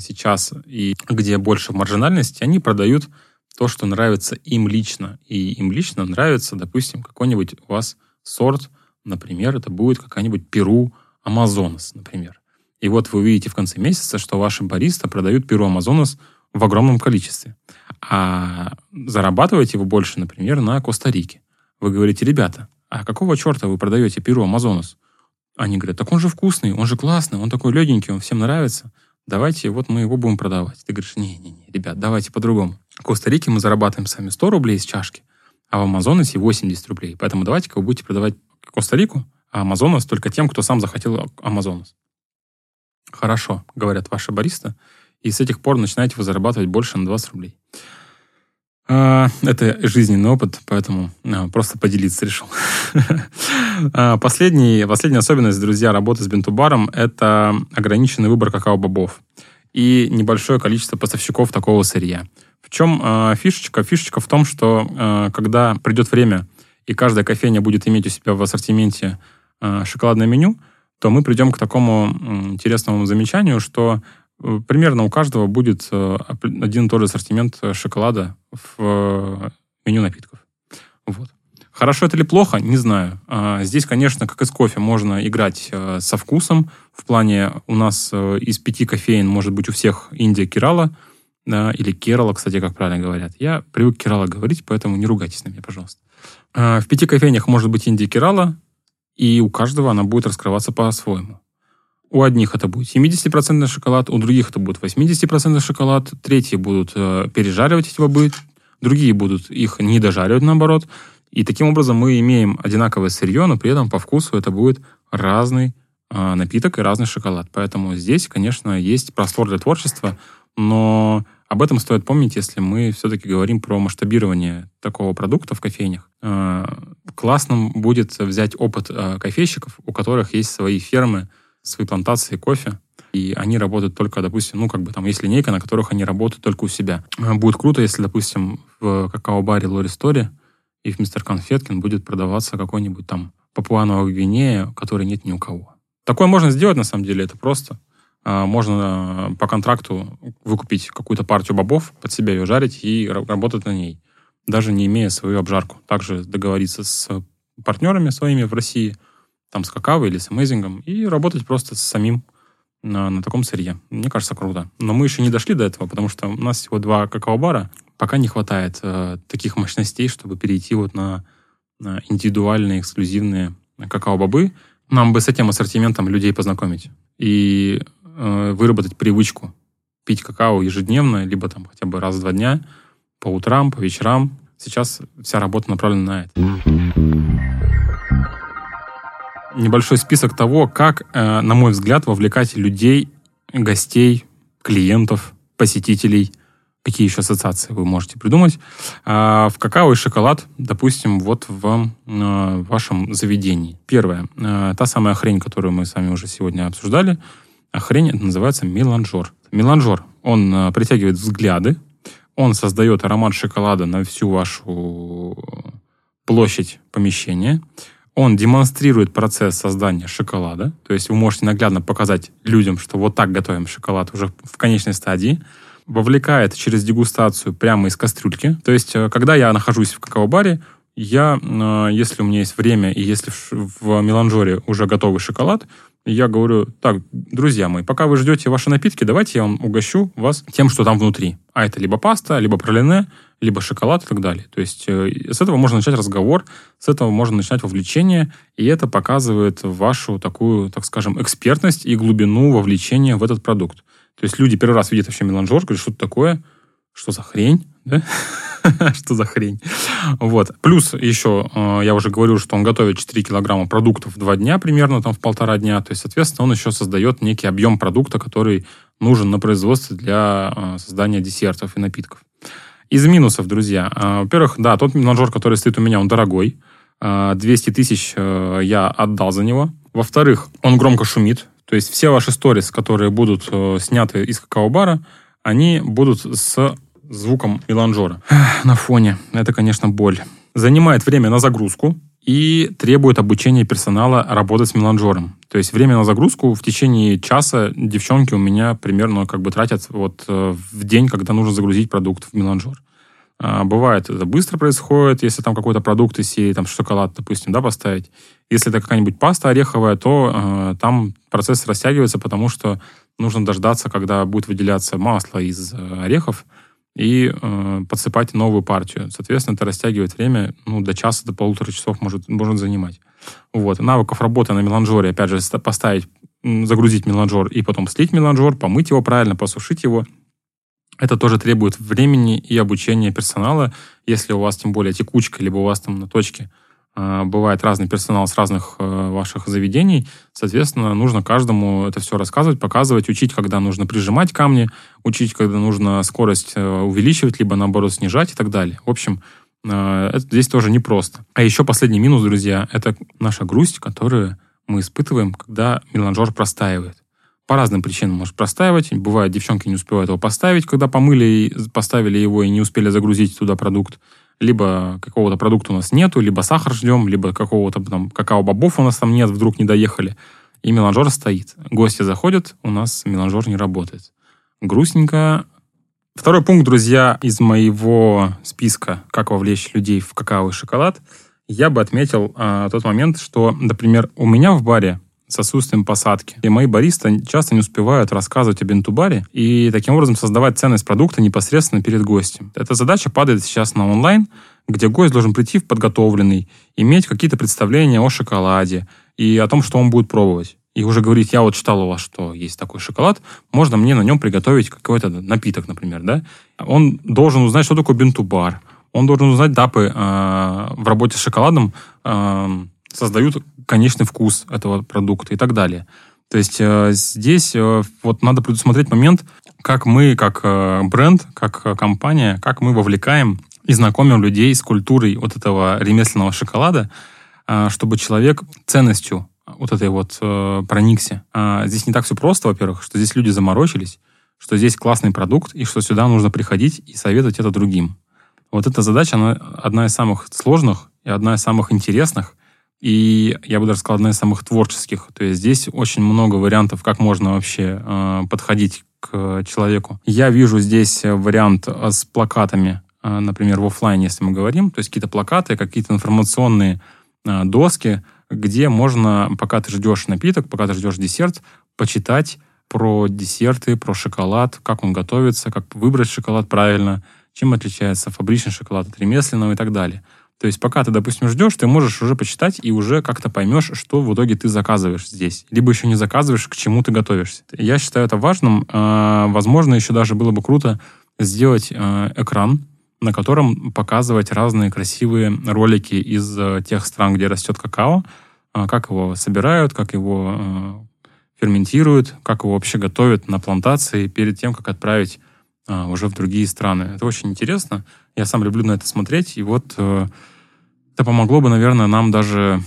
сейчас и где больше маржинальности, они продают то, что нравится им лично. И им лично нравится, допустим, какой-нибудь у вас сорт. Например, это будет какая-нибудь Перу Амазонас, например. И вот вы увидите в конце месяца, что ваши бариста продают Перу Амазонас в огромном количестве. А зарабатываете вы больше, например, на Коста-Рике. Вы говорите, ребята, а какого черта вы продаете Перу Амазонас? Они говорят, так он же вкусный, он же классный, он такой легенький, он всем нравится. Давайте вот мы его будем продавать. Ты говоришь, не-не-не, ребят, давайте по-другому. В Коста-Рике мы зарабатываем сами сто рублей с чашки, а в Амазонасе восемьдесят рублей. Поэтому давайте-ка вы будете продавать Коста-Рику, а Амазонас только тем, кто сам захотел Амазонас. Хорошо, говорят ваши бариста, и с этих пор начинаете вы зарабатывать больше на двадцать рублей. Это жизненный опыт, поэтому просто поделиться решил. Последний, последняя особенность, друзья, работы с bean to bar'ом – это ограниченный выбор какао-бобов и небольшое количество поставщиков такого сырья. В чем фишечка? Фишечка в том, что когда придет время и каждая кофейня будет иметь у себя в ассортименте э, шоколадное меню, то мы придем к такому э, интересному замечанию, что э, примерно у каждого будет э, один и тот же ассортимент шоколада в э, меню напитков. Вот. Хорошо это или плохо, не знаю. Э, здесь, конечно, как и с кофе, можно играть э, со вкусом. В плане у нас э, из пяти кофеен может быть у всех Индия Керала, или Керала, кстати, как правильно говорят. Я привык Керала говорить, поэтому не ругайтесь на меня, пожалуйста. В пяти кофейнях может быть Индия Керала, и у каждого она будет раскрываться по-своему. У одних это будет семьдесят процентов шоколад, у других это будет восемьдесят процентов шоколад, третьи будут пережаривать эти бобы, другие будут их не дожаривать, наоборот. И таким образом мы имеем одинаковое сырье, но при этом по вкусу это будет разный э, напиток и разный шоколад. Поэтому здесь, конечно, есть простор для творчества, но об этом стоит помнить, если мы все-таки говорим про масштабирование такого продукта в кофейнях. Э, классным будет взять опыт э, кофейщиков, у которых есть свои фермы, свои плантации кофе, и они работают только, допустим, ну, как бы там есть линейка, на которых они работают только у себя. Будет круто, если, допустим, в какао-баре Lore Story и в Мистер Конфеткин будет продаваться какой-нибудь там Папуа-Новогвинея, которой нет ни у кого. Такое можно сделать, на самом деле, это просто. Можно по контракту выкупить какую-то партию бобов, под себя ее жарить и работать на ней, даже не имея свою обжарку. Также договориться с партнерами своими в России, там с какао или с эмейзингом, и работать просто с самим на, на таком сырье. Мне кажется, круто. Но мы еще не дошли до этого, потому что у нас всего два какао-бара. Пока не хватает э, таких мощностей, чтобы перейти вот на, на индивидуальные, эксклюзивные какао-бобы. Нам бы с этим ассортиментом людей познакомить и э, выработать привычку пить какао ежедневно, либо там хотя бы раз в два дня, по утрам, по вечерам. Сейчас вся работа направлена на это. Небольшой список того, как, э, на мой взгляд, вовлекать людей, гостей, клиентов, посетителей. Какие еще ассоциации вы можете придумать? В какао и шоколад, допустим, вот в вашем заведении. Первое. Та самая хрень, которую мы с вами уже сегодня обсуждали. Хрень называется меланжор. Меланжор, он притягивает взгляды, он создает аромат шоколада на всю вашу площадь помещения. Он демонстрирует процесс создания шоколада. То есть вы можете наглядно показать людям, что вот так готовим шоколад уже в конечной стадии. Вовлекает через дегустацию прямо из кастрюльки. То есть, когда я нахожусь в какао-баре, я, если у меня есть время, и если в меланжоре уже готовый шоколад, я говорю: так, друзья мои, пока вы ждете ваши напитки, давайте я вам угощу вас тем, что там внутри. А это либо паста, либо пралине, либо шоколад и так далее. То есть, с этого можно начать разговор, с этого можно начинать вовлечение, и это показывает вашу такую, так скажем, экспертность и глубину вовлечения в этот продукт. То есть люди первый раз видят вообще меланжор, говорят, что это такое, что за хрень, да? Что за хрень. Вот. Плюс еще, я уже говорил, что он готовит четыре килограмма продуктов в два дня примерно, там в полтора дня. То есть, соответственно, он еще создает некий объем продукта, который нужен на производстве для создания десертов и напитков. Из минусов, друзья. Во-первых, да, тот меланжор, который стоит у меня, он дорогой. двести тысяч я отдал за него. Во-вторых, он громко шумит. То есть все ваши сторис, которые будут э, сняты из какао-бара, они будут с звуком меланжора на фоне. Это, конечно, боль. Занимает время на загрузку и требует обучения персонала работать с меланжором. То есть время на загрузку в течение часа девчонки у меня примерно как бы тратят вот э, в день, когда нужно загрузить продукт в меланжор. А, бывает, это быстро происходит, если там какой-то продукт из серии, там шоколад, допустим, да, поставить. Если это какая-нибудь паста ореховая, то э, там процесс растягивается, потому что нужно дождаться, когда будет выделяться масло из орехов, и э, подсыпать новую партию. Соответственно, это растягивает время, ну, до часа, до полутора часов может, может занимать. Вот. Навыков работы на меланжоре, опять же, поставить, загрузить меланжор и потом слить меланжор, помыть его правильно, посушить его. Это тоже требует времени и обучения персонала. Если у вас, тем более, текучка, либо у вас там на точке э, бывает разный персонал с разных э, ваших заведений, соответственно, нужно каждому это все рассказывать, показывать, учить, когда нужно прижимать камни, учить, когда нужно скорость э, увеличивать, либо, наоборот, снижать и так далее. В общем, э, это здесь тоже непросто. А еще последний минус, друзья, это наша грусть, которую мы испытываем, когда меланжор простаивает. По разным причинам может простаивать. Бывает, девчонки не успевают его поставить, когда помыли и поставили его, и не успели загрузить туда продукт. Либо какого-то продукта у нас нету, либо сахар ждем, либо какого-то там какао-бобов у нас там нет, вдруг не доехали. И меланжор стоит. Гости заходят, у нас меланжор не работает. Грустненько. Второй пункт, друзья, из моего списка, как вовлечь людей в какао и шоколад, я бы отметил э, тот момент, что, например, у меня в баре с отсутствием посадки. И мои баристы часто не успевают рассказывать о бинтубаре и таким образом создавать ценность продукта непосредственно перед гостем. Эта задача падает сейчас на онлайн, где гость должен прийти в подготовленный, иметь какие-то представления о шоколаде и о том, что он будет пробовать. И уже говорить, я вот читал у вас, что есть такой шоколад, можно мне на нем приготовить какой-то напиток, например, да? Он должен узнать, что такое bean to bar. Он должен узнать этапы э, в работе с шоколадом, э, создают конечный вкус этого продукта и так далее. То есть э, здесь э, вот надо предусмотреть момент, как мы, как э, бренд, как э, компания, как мы вовлекаем и знакомим людей с культурой вот этого ремесленного шоколада, э, чтобы человек ценностью вот этой вот э, проникся. А здесь не так все просто, во-первых, что здесь люди заморочились, что здесь классный продукт, и что сюда нужно приходить и советовать это другим. Вот эта задача, она одна из самых сложных и одна из самых интересных, и, я бы даже сказал, одна из самых творческих. То есть здесь очень много вариантов, как можно вообще э, подходить к человеку. Я вижу здесь вариант с плакатами, э, например, в офлайне, если мы говорим, то есть какие-то плакаты, какие-то информационные э, доски, где можно, пока ты ждешь напиток, пока ты ждешь десерт, почитать про десерты, про шоколад, как он готовится, как выбрать шоколад правильно, чем отличается фабричный шоколад от ремесленного и так далее. То есть пока ты, допустим, ждешь, ты можешь уже почитать и уже как-то поймешь, что в итоге ты заказываешь здесь. Либо еще не заказываешь, к чему ты готовишься. Я считаю это важным. Возможно, еще даже было бы круто сделать экран, на котором показывать разные красивые ролики из тех стран, где растет какао, как его собирают, как его ферментируют, как его вообще готовят на плантации перед тем, как отправить уже в другие страны. Это очень интересно. Я сам люблю на это смотреть. И вот это помогло бы, наверное, нам даже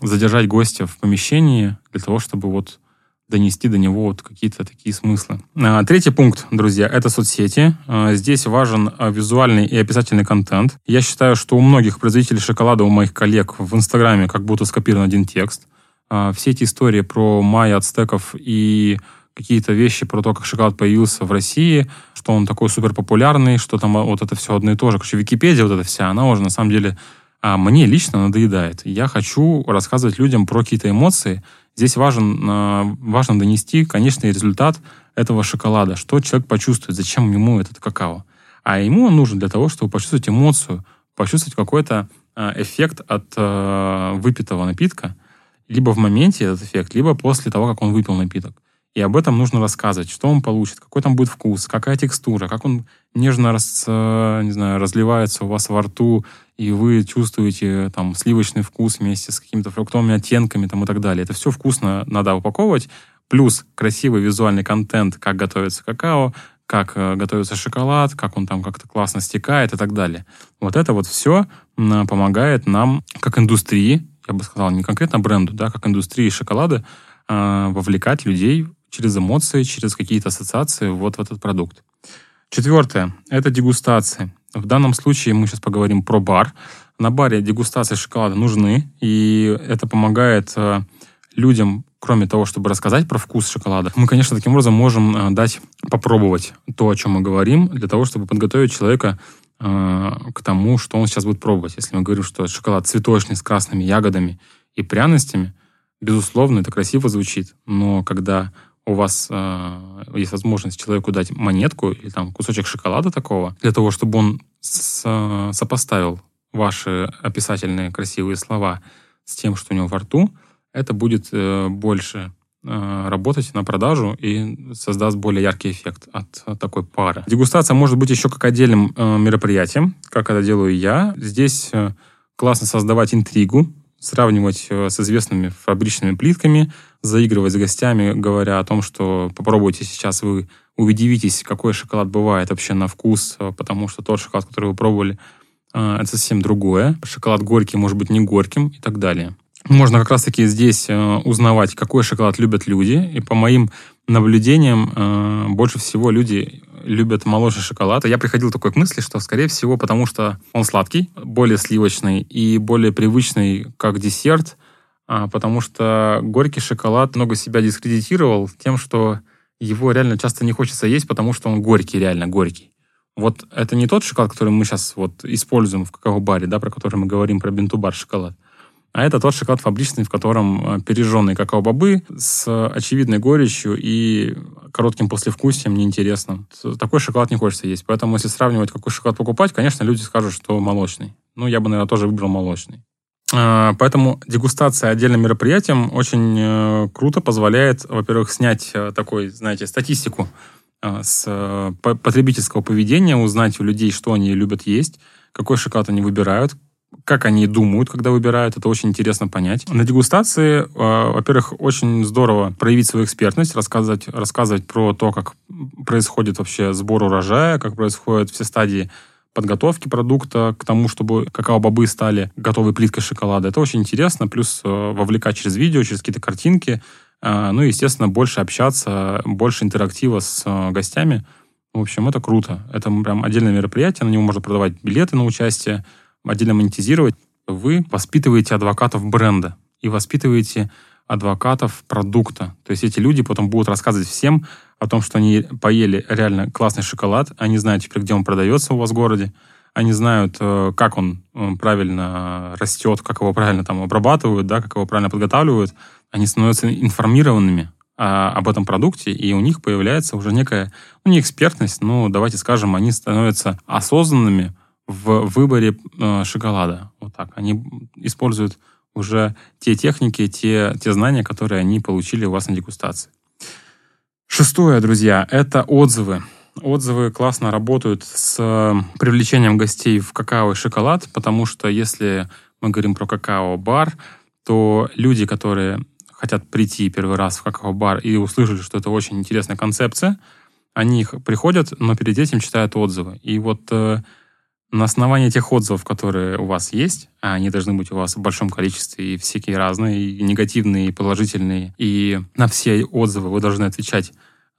задержать гостя в помещении для того, чтобы вот донести до него вот какие-то такие смыслы. Третий пункт, друзья, это соцсети. Здесь важен визуальный и описательный контент. Я считаю, что у многих производителей шоколада, у моих коллег в Инстаграме как будто скопирован один текст. Все эти истории про майя, ацтеков и какие-то вещи про то, как шоколад появился в России, что он такой суперпопулярный, что там вот это все одно и то же. Короче, Википедия вот эта вся, она уже на самом деле мне лично надоедает. Я хочу рассказывать людям про какие-то эмоции. Здесь важен, важно донести конечный результат этого шоколада, что человек почувствует, зачем ему этот какао. А ему он нужен для того, чтобы почувствовать эмоцию, почувствовать какой-то эффект от выпитого напитка, либо в моменте этот эффект, либо после того, как он выпил напиток. И об этом нужно рассказывать, что он получит, какой там будет вкус, какая текстура, как он нежно раз, не знаю, разливается у вас во рту, и вы чувствуете там сливочный вкус вместе с какими-то фруктовыми оттенками там, и так далее. Это все вкусно надо упаковывать. Плюс красивый визуальный контент, как готовится какао, как готовится шоколад, как он там как-то классно стекает и так далее. Вот это вот все помогает нам, как индустрии, я бы сказал, не конкретно бренду, да, как индустрии шоколада, вовлекать людей через эмоции, через какие-то ассоциации вот в этот продукт. Четвертое – это дегустации. В данном случае мы сейчас поговорим про бар. На баре дегустации шоколада нужны, и это помогает людям, кроме того, чтобы рассказать про вкус шоколада, мы, конечно, таким образом можем дать попробовать то, о чем мы говорим, для того, чтобы подготовить человека к тому, что он сейчас будет пробовать. Если мы говорим, что шоколад цветочный, с красными ягодами и пряностями, безусловно, это красиво звучит, но когда у вас э, есть возможность человеку дать монетку или там кусочек шоколада такого, для того, чтобы он с, сопоставил ваши описательные красивые слова с тем, что у него во рту, это будет э, больше э, работать на продажу и создаст более яркий эффект от такой пары. Дегустация может быть еще как отдельным э, мероприятием, как это делаю я. Здесь э, классно создавать интригу, сравнивать с известными фабричными плитками, заигрывать с гостями, говоря о том, что попробуйте сейчас, вы удивитесь, какой шоколад бывает вообще на вкус, потому что тот шоколад, который вы пробовали, это совсем другое. Шоколад горький может быть не горьким и так далее. Можно как раз-таки здесь узнавать, какой шоколад любят люди. И по моим наблюдениям, больше всего люди любят молочный шоколад. Я приходил такой к мысли, что, скорее всего, потому что он сладкий, более сливочный и более привычный как десерт, потому что горький шоколад много себя дискредитировал тем, что его реально часто не хочется есть, потому что он горький, реально горький. Вот это не тот шоколад, который мы сейчас вот используем в какао-баре, да, про который мы говорим, про bean to bar шоколад. А это тот шоколад фабричный, в котором пережженные какао-бобы с очевидной горечью и коротким послевкусием неинтересным. Такой шоколад не хочется есть. Поэтому, если сравнивать, какой шоколад покупать, конечно, люди скажут, что молочный. Ну, я бы, наверное, тоже выбрал молочный. Поэтому дегустация отдельным мероприятием очень круто позволяет, во-первых, снять такой, знаете, статистику с потребительского поведения, узнать у людей, что они любят есть, какой шоколад они выбирают, как они думают, когда выбирают. Это очень интересно понять. На дегустации, во-первых, очень здорово проявить свою экспертность, рассказывать, рассказывать про то, как происходит вообще сбор урожая, как происходят все стадии подготовки продукта к тому, чтобы какао-бобы стали готовой плиткой шоколада. Это очень интересно. Плюс вовлекать через видео, через какие-то картинки. Ну и, естественно, больше общаться, больше интерактива с гостями. В общем, это круто. Это прям отдельное мероприятие. На него можно продавать билеты на участие, отдельно монетизировать. Вы воспитываете адвокатов бренда и воспитываете адвокатов продукта. То есть эти люди потом будут рассказывать всем о том, что они поели реально классный шоколад, они знают теперь, где он продается у вас в городе, они знают, как он правильно растет, как его правильно там обрабатывают, да, как его правильно подготавливают. Они становятся информированными об этом продукте, и у них появляется уже некая, ну, не экспертность, но, давайте скажем, они становятся осознанными в выборе шоколада. Вот так. Они используют уже те техники, те, те знания, которые они получили у вас на дегустации. Шестое, друзья, это отзывы. Отзывы классно работают с привлечением гостей в какао и шоколад, потому что если мы говорим про какао-бар, то люди, которые хотят прийти первый раз в какао-бар и услышали, что это очень интересная концепция, они приходят, но перед этим читают отзывы. И вот на основании тех отзывов, которые у вас есть, а они должны быть у вас в большом количестве, и всякие разные, и негативные, и положительные, и на все отзывы вы должны отвечать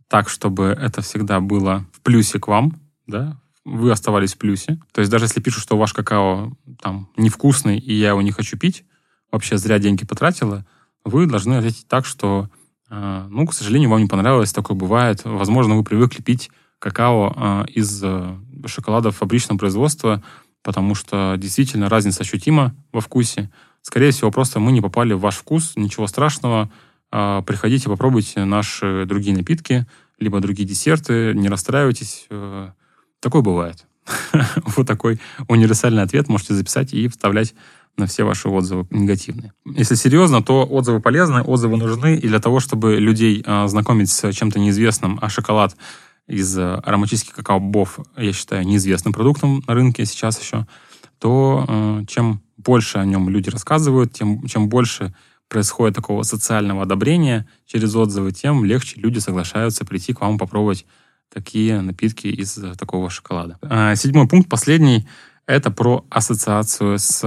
так, чтобы это всегда было в плюсе к вам, да, вы оставались в плюсе. То есть даже если пишут, что ваш какао там невкусный, и я его не хочу пить, вообще зря деньги потратила, вы должны ответить так, что, э, ну, к сожалению, вам не понравилось, такое бывает, возможно, вы привыкли пить какао э, из... шоколада фабричного производства, потому что действительно разница ощутима во вкусе. Скорее всего, просто мы не попали в ваш вкус, ничего страшного. Приходите, попробуйте наши другие напитки, либо другие десерты, не расстраивайтесь. Такое бывает. Вот такой универсальный ответ можете записать и вставлять на все ваши отзывы негативные. Если серьезно, то отзывы полезны, отзывы нужны, и для того, чтобы людей знакомить с чем-то неизвестным, а шоколад из ароматических какао-бобов, я считаю, неизвестным продуктом на рынке сейчас еще, то чем больше о нем люди рассказывают, тем, чем больше происходит такого социального одобрения через отзывы, тем легче люди соглашаются прийти к вам попробовать такие напитки из такого шоколада. Седьмой пункт, последний, это про ассоциацию с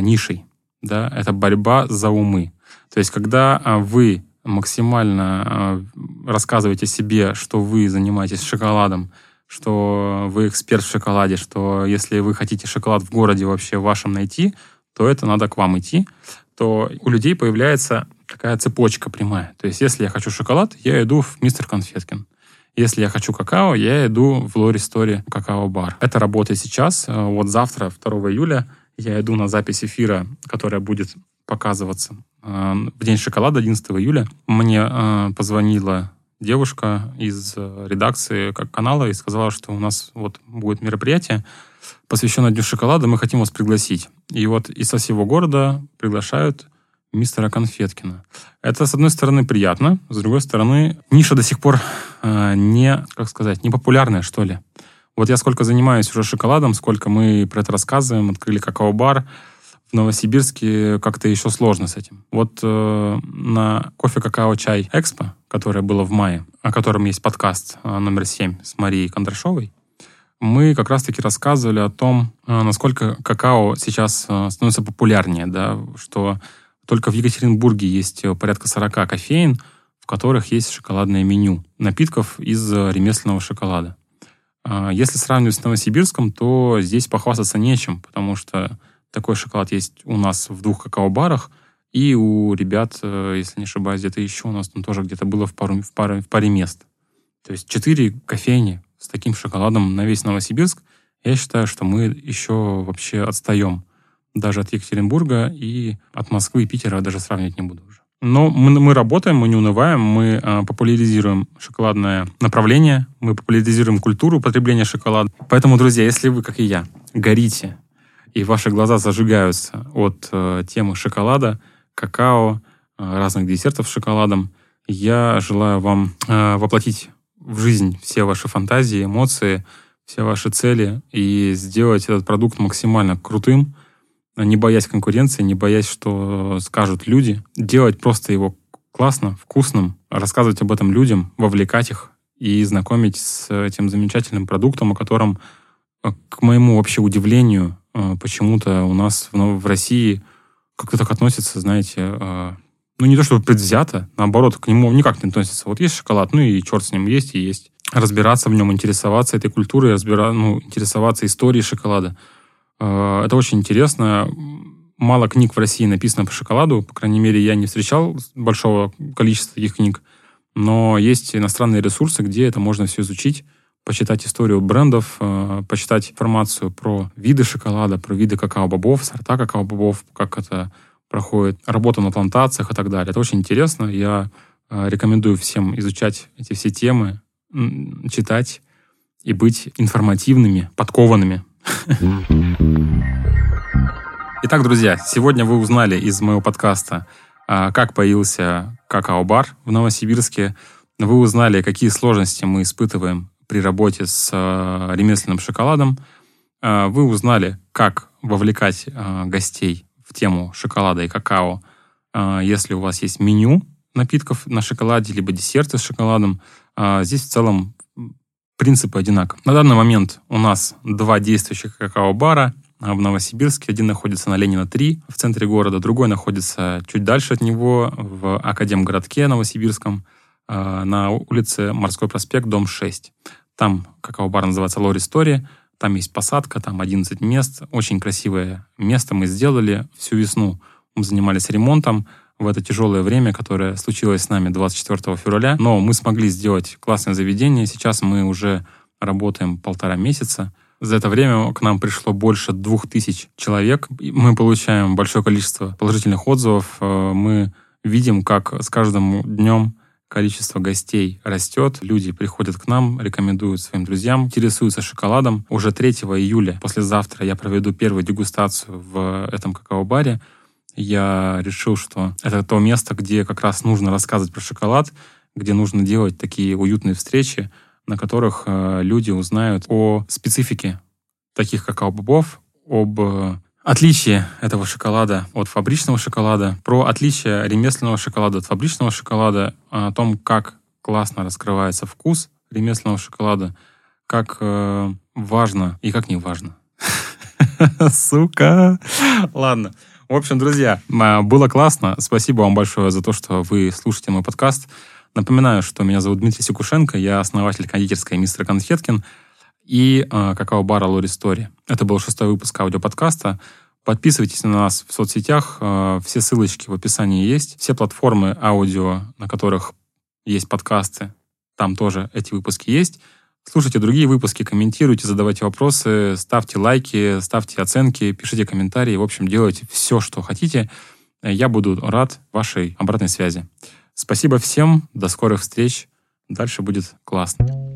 нишей. Да? Это борьба за умы. То есть, когда вы максимально э, рассказывайте себе, что вы занимаетесь шоколадом, что вы эксперт в шоколаде, что если вы хотите шоколад в городе вообще вашем найти, то это надо к вам идти, то у людей появляется такая цепочка прямая. То есть если я хочу шоколад, я иду в Мистер Конфеткин. Если я хочу какао, я иду в Lore Story какао-бар. Это работает сейчас. Вот завтра, второго июля, я иду на запись эфира, которая будет показываться в день шоколада, одиннадцатого июля. Мне э, позвонила девушка из редакции канала и сказала, что у нас вот будет мероприятие, посвященное Дню шоколада, мы хотим вас пригласить. И вот из со всего города приглашают Мистера Конфеткина. Это, с одной стороны, приятно, с другой стороны, ниша до сих пор э, не, как сказать, не популярная, что ли. Вот я сколько занимаюсь уже шоколадом, сколько мы про это рассказываем, открыли какао-бар, в Новосибирске как-то еще сложно с этим. Вот э, на кофе-какао-чай экспо, которое было в мае, о котором есть подкаст э, номер семь с Марией Кондрашовой, мы как раз-таки рассказывали о том, э, насколько какао сейчас э, становится популярнее, да, что только в Екатеринбурге есть порядка сорок кофеен, в которых есть шоколадное меню напитков из ремесленного шоколада. Э, если сравнивать с Новосибирском, то здесь похвастаться нечем, потому что такой шоколад есть у нас в двух какао-барах, и у ребят, если не ошибаюсь, где-то еще у нас там тоже где-то было в, пару, в, пару, в паре мест. То есть четыре кофейни с таким шоколадом на весь Новосибирск. Я считаю, что мы еще вообще отстаем. даже от Екатеринбурга и от Москвы и Питера даже сравнивать не буду уже. Но мы, мы работаем, мы не унываем, мы э, популяризируем шоколадное направление, мы популяризируем культуру потребления шоколада. Поэтому, друзья, если вы, как и я, горите, и ваши глаза зажигаются от э, темы шоколада, какао, э, разных десертов с шоколадом, я желаю вам э, воплотить в жизнь все ваши фантазии, эмоции, все ваши цели и сделать этот продукт максимально крутым, не боясь конкуренции, не боясь, что скажут люди. Делать просто его классно, вкусным, рассказывать об этом людям, вовлекать их и знакомить с этим замечательным продуктом, о котором, к моему вообще удивлению, почему-то у нас в России как-то так относятся, знаете, ну не то чтобы предвзято, наоборот, к нему никак не относятся. Вот есть шоколад, ну и черт с ним, есть и есть. Разбираться в нем, интересоваться этой культурой, разбира... ну, интересоваться историей шоколада. Это очень интересно. Мало книг в России написано по шоколаду. По крайней мере, я не встречал большого количества таких книг. Но есть иностранные ресурсы, где это можно все изучить. Почитать историю брендов, почитать информацию про виды шоколада, про виды какао-бобов, сорта какао-бобов, как это проходит, работа на плантациях и так далее. Это очень интересно. Я рекомендую всем изучать эти все темы, читать и быть информативными, подкованными. Итак, друзья, сегодня вы узнали из моего подкаста, как появился какао-бар в Новосибирске. Вы узнали, какие сложности мы испытываем при работе с ремесленным шоколадом. Вы узнали, как вовлекать гостей в тему шоколада и какао, если у вас есть меню напитков на шоколаде, либо десерты с шоколадом. Здесь в целом принципы одинаковы. На данный момент у нас два действующих какао-бара в Новосибирске. Один находится на Ленина три в центре города, другой находится чуть дальше от него в Академгородке новосибирском на улице Морской проспект, дом шесть. Там какао-бар называется Lore Story. Там есть посадка, там одиннадцать мест. Очень красивое место мы сделали. Всю весну мы занимались ремонтом в это тяжелое время, которое случилось с нами двадцать четвёртого февраля. Но мы смогли сделать классное заведение. Сейчас мы уже работаем полтора месяца. За это время к нам пришло больше двух тысяч человек. Мы получаем большое количество положительных отзывов. Мы видим, как с каждым днем количество гостей растет. Люди приходят к нам, рекомендуют своим друзьям, интересуются шоколадом. Уже третьего июля, послезавтра, я проведу первую дегустацию в этом какао-баре. Я решил, что это то место, где как раз нужно рассказывать про шоколад, где нужно делать такие уютные встречи, на которых люди узнают о специфике таких какао-бобов, об отличии этого шоколада от фабричного шоколада, про отличие ремесленного шоколада от фабричного шоколада, о том, как классно раскрывается вкус ремесленного шоколада, как важно и как не важно. Сука! Ладно. В общем, друзья, было классно. Спасибо вам большое за то, что вы слушаете мой подкаст. Напоминаю, что меня зовут Дмитрий Секушенко, я основатель кондитерской «Мистер Конфеткин» и э, какао-бара Lore Story. Это был шестой выпуск аудиоподкаста. Подписывайтесь на нас в соцсетях, э, все ссылочки в описании есть. Все платформы аудио, на которых есть подкасты, там тоже эти выпуски есть. Слушайте другие выпуски, комментируйте, задавайте вопросы, ставьте лайки, ставьте оценки, пишите комментарии. В общем, делайте все, что хотите. Я буду рад вашей обратной связи. Спасибо всем, до скорых встреч. Дальше будет классно.